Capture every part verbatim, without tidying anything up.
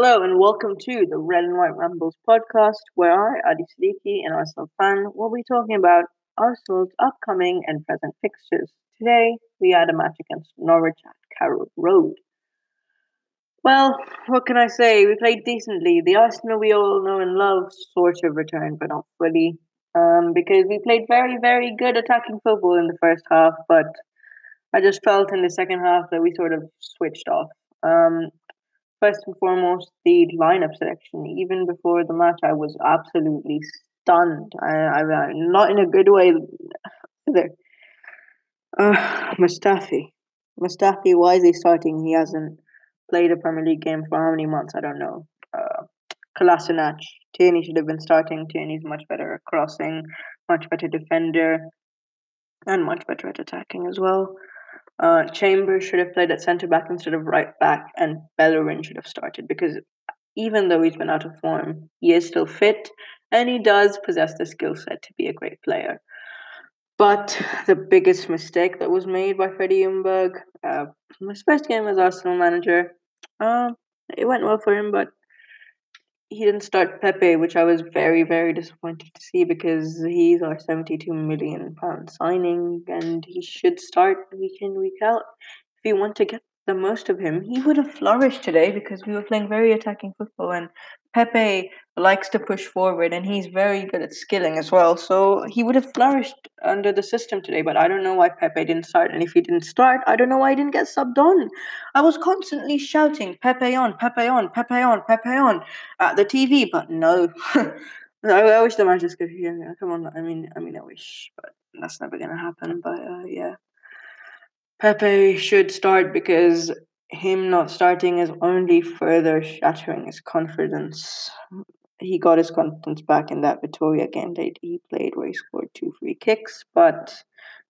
Hello and welcome to the Red and White Rambles podcast, where I, Adi Siddiqui, and Arsenal fan will be talking about Arsenal's upcoming and present fixtures. Today, we had a match against Norwich at Carrow Road. Well, what can I say? We played decently. The Arsenal we all know and love sort of returned, but not fully, um, because we played very, very good attacking football in the first half, but I just felt in the second half that we sort of switched off. Um... First and foremost, the lineup selection. Even before the match, I was absolutely stunned. I, I not in a good way either. Uh, Mustafi, Mustafi, why is he starting? He hasn't played a Premier League game for how many months? I don't know. Uh, Kolasinac, Tierney should have been starting. Tierney's much better at crossing, much better defender, and much better at attacking as well. Uh, Chambers should have played at centre-back instead of right-back, and Bellerin should have started, because even though he's been out of form, he is still fit, and he does possess the skill set to be a great player. But the biggest mistake that was made by Freddie Ljungberg, uh, his first game as Arsenal manager, uh, it went well for him, but he didn't start Pepe, which I was very, very disappointed to see, because he's our seventy-two million pounds signing and he should start week in, week out. If you want to get the most of him, he would have flourished today because we were playing very attacking football and Pepe likes to push forward and he's very good at skilling as well. So he would have flourished under the system today, but I don't know why Pepe didn't start. And if he didn't start, I don't know why he didn't get subbed on. I was constantly shouting, Pepe on, Pepe on, Pepe on, Pepe on at the T V, but no. I wish the Manchester could hear me. Come on, I mean, I mean, I wish, but that's never going to happen. But uh, yeah. Pepe should start because him not starting is only further shattering his confidence. He got his confidence back in that Vittoria game that he played where he scored two free kicks, but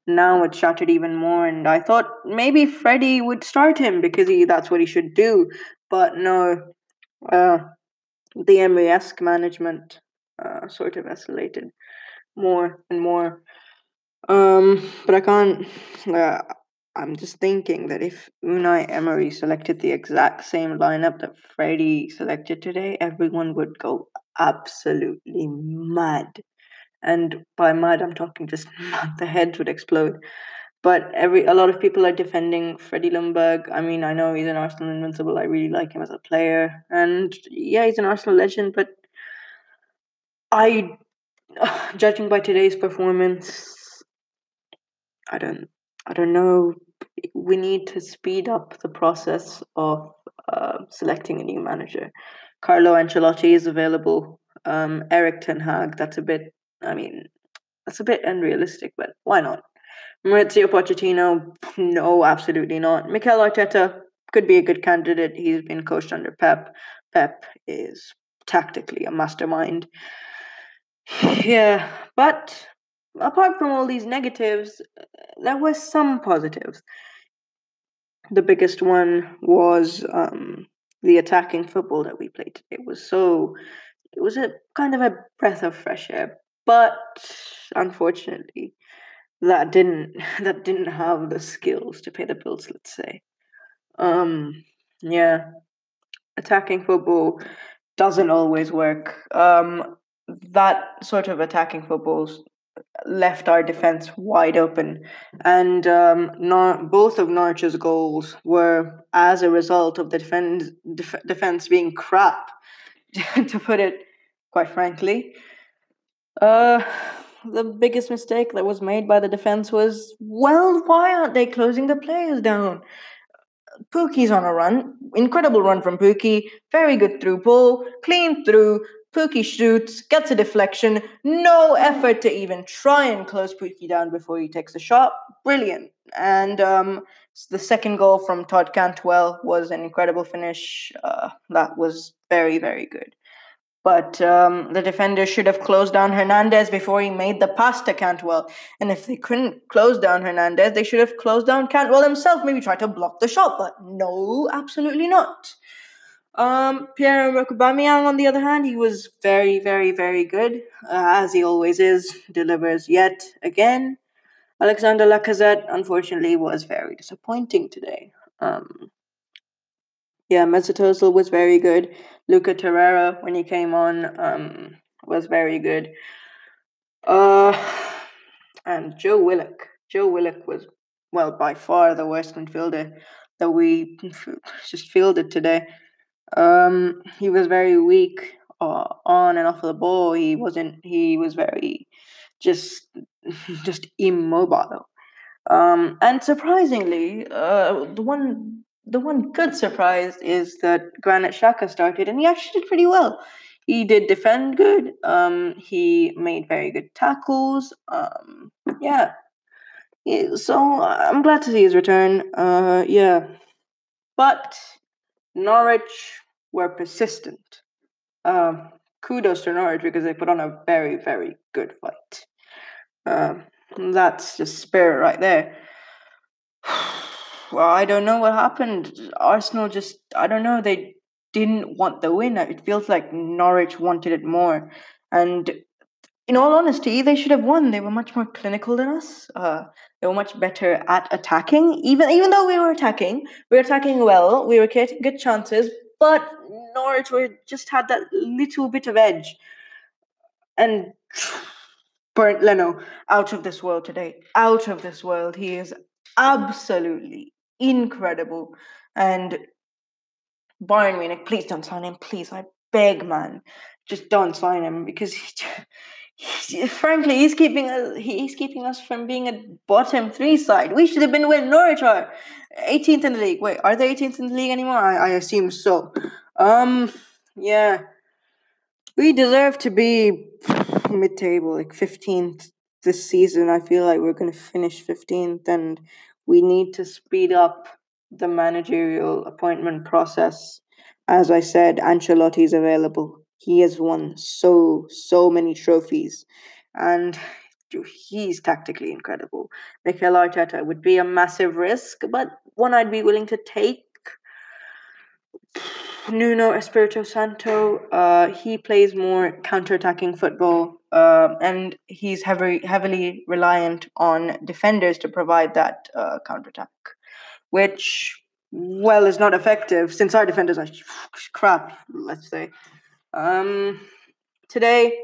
now it's shattered even more, and I thought maybe Freddie would start him because he that's what he should do, but no, uh, the Emery-esque management uh, sort of escalated more and more. Um, but I can't... Uh, I'm just thinking that if Unai Emery selected the exact same lineup that Freddie selected today, everyone would go absolutely mad. And by mad, I'm talking just mad. The heads would explode. But every a lot of people are defending Freddie Ljungberg. I mean, I know he's an Arsenal invincible. I really like him as a player. And yeah, he's an Arsenal legend. But I, judging by today's performance, I don't... I don't know, we need to speed up the process of uh, selecting a new manager. Carlo Ancelotti is available. Um, Eric Ten Hag, that's a bit, I mean, that's a bit unrealistic, but why not? Maurizio Pochettino, no, absolutely not. Mikel Arteta could be a good candidate. He's been coached under Pep. Pep is tactically a mastermind. Yeah, but... apart from all these negatives, there were some positives. The biggest one was um, the attacking football that we played. It was so, it was a kind of a breath of fresh air. But unfortunately, that didn't that didn't have the skills to pay the bills. Let's say, um, yeah, attacking football doesn't always work. Um, that sort of attacking football's left our defense wide open, and um, Nor- both of Norwich's goals were as a result of the defense def- defense being crap, to put it quite frankly. Uh, the biggest mistake that was made by the defense was, well, why aren't they closing the players down? Pukki's on a run, incredible run from Pukki, very good through ball, clean through. Pukki shoots, gets a deflection, no effort to even try and close Pukki down before he takes a shot. Brilliant. And um, the second goal from Todd Cantwell was an incredible finish. Uh, that was very, very good. But um, the defender should have closed down Hernandez before he made the pass to Cantwell. And if they couldn't close down Hernandez, they should have closed down Cantwell himself, maybe try to block the shot. But no, absolutely not. Um, Pierre-Emerick Aubameyang, on the other hand, he was very, very, very good, uh, as he always is, delivers yet again. Alexandre Lacazette, unfortunately, was very disappointing today. Um, Yeah, Mesut Ozil was very good. Luca Torreira, when he came on, um, was very good. Uh, and Joe Willock. Joe Willock was, well, by far the worst midfielder that we just fielded today. Um, he was very weak uh, on and off the ball. He wasn't. He was very just just immobile. Um, and surprisingly, uh, the one. The one good surprise is that Granit Xhaka started, and he actually did pretty well. He did defend good. Um, he made very good tackles. Um, yeah. So I'm glad to see his return. Uh, yeah. But Norwich were persistent. Um, kudos to Norwich because they put on a very, very good fight. Um, that's just spirit right there. Well, I don't know what happened. Arsenal just, I don't know, they didn't want the win. It feels like Norwich wanted it more. And in all honesty, they should have won. They were much more clinical than us. Uh, they were much better at attacking. Even even though we were attacking, we were attacking well. We were getting good chances. But Norwich were, just had that little bit of edge. And Bernd Leno, out of this world today. Out of this world. He is absolutely incredible. And Bayern Munich, please don't sign him. Please, I beg, man. Just don't sign him because, he, he, frankly, he's keeping us, he's keeping us from being a bottom three side. We should have been where Norwich are. eighteenth in the league. Wait, are they eighteenth in the league anymore? I, I assume so. Um, yeah. We deserve to be mid-table, like fifteenth this season. I feel like we're going to finish fifteenth and we need to speed up the managerial appointment process. As I said, Ancelotti is available. He has won so, so many trophies. And he's tactically incredible. Mikel Arteta would be a massive risk, but one I'd be willing to take. Nuno Espirito Santo, uh, he plays more counter-attacking football. Uh, and he's heavily, heavily reliant on defenders to provide that uh, counterattack, which, well, is not effective since our defenders are crap, let's say. Um, today,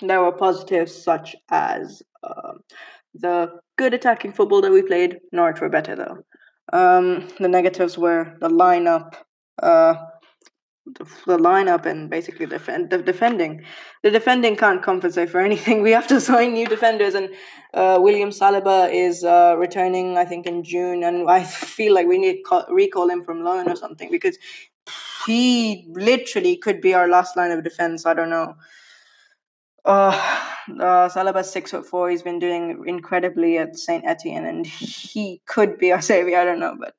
there were positives such as uh, the good attacking football that we played. Norwich were better, though. Um, the negatives were the lineup. Uh, The, the lineup and basically the, the defending. The defending can't compensate for anything. We have to sign new defenders, and uh, William Saliba is uh, returning, I think, in June, and I feel like we need to recall him from loan or something because he literally could be our last line of defense. I don't know. Uh, uh, Saliba's six foot four. He's been doing incredibly at Saint Etienne, and he could be our savior. I don't know, but.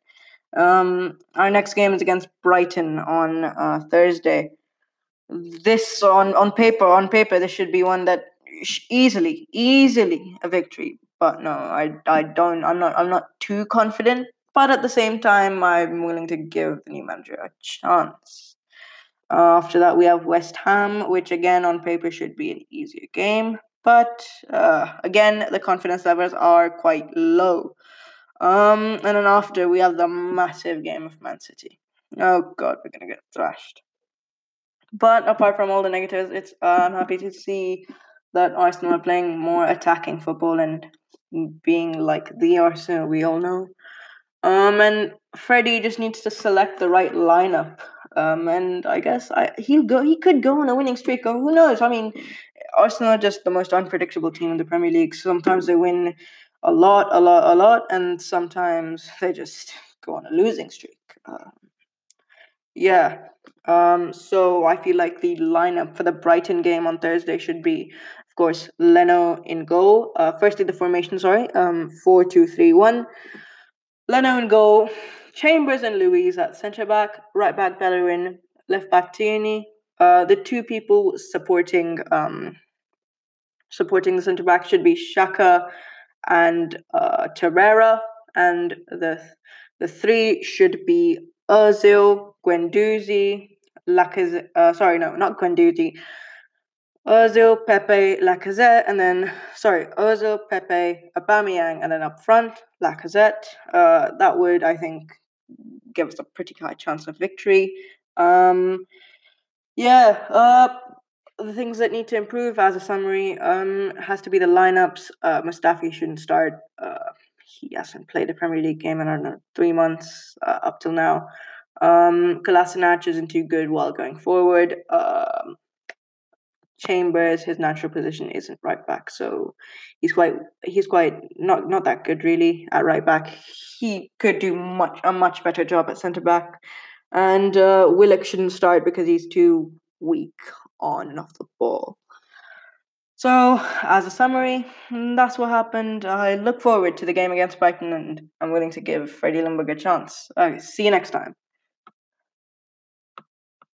Um, our next game is against Brighton on uh, Thursday. This on, on paper, on paper, this should be one that easily, easily a victory. But no, I, I don't. I'm not. I'm not too confident. But at the same time, I'm willing to give the new manager a chance. Uh, after that, we have West Ham, which again on paper should be an easier game. But uh, again, the confidence levels are quite low. Um, and then after, we have the massive game of Man City. Oh, God, we're going to get thrashed. But apart from all the negatives, it's uh, I'm happy to see that Arsenal are playing more attacking football and being like the Arsenal we all know. Um, and Freddie just needs to select the right lineup. Um, and I guess I, he'll go. He could go on a winning streak, or who knows? I mean, Arsenal are just the most unpredictable team in the Premier League. Sometimes they win A lot, a lot, a lot, and sometimes they just go on a losing streak. Um, yeah, um, so I feel like the lineup for the Brighton game on Thursday should be, of course, Leno in goal. Uh, firstly, the formation, sorry, um, four two three one. Leno in goal, Chambers and Louise at centre-back, right-back Bellerin, left-back Tierney. Uh, the two people supporting, um, supporting the centre-back should be Xhaka and uh, Torreira, and the the three should be Ozil, Guendouzi, Lacazette, uh, sorry, no, not Guendouzi, Ozil, Pepe, Lacazette, and then, sorry, Ozil, Pepe, Aubameyang, and then up front, Lacazette. Uh, that would, I think, gave us a pretty high chance of victory. Um, yeah, uh, the things that need to improve as a summary um, has to be the lineups. Uh, Mustafi shouldn't start. Uh, he hasn't played a Premier League game in, I don't know, three months uh, up till now. Um, Kolasinac isn't too good while going forward. Um, Chambers, his natural position isn't right back, so he's quite he's quite not, not that good really at right back. He could do much a much better job at centre back, and uh, Willock shouldn't start because he's too weak on and off the ball. So as a summary, that's what happened. I look forward to the game against Brighton, and I'm willing to give Freddie Ljungberg a chance. Okay, see you next time.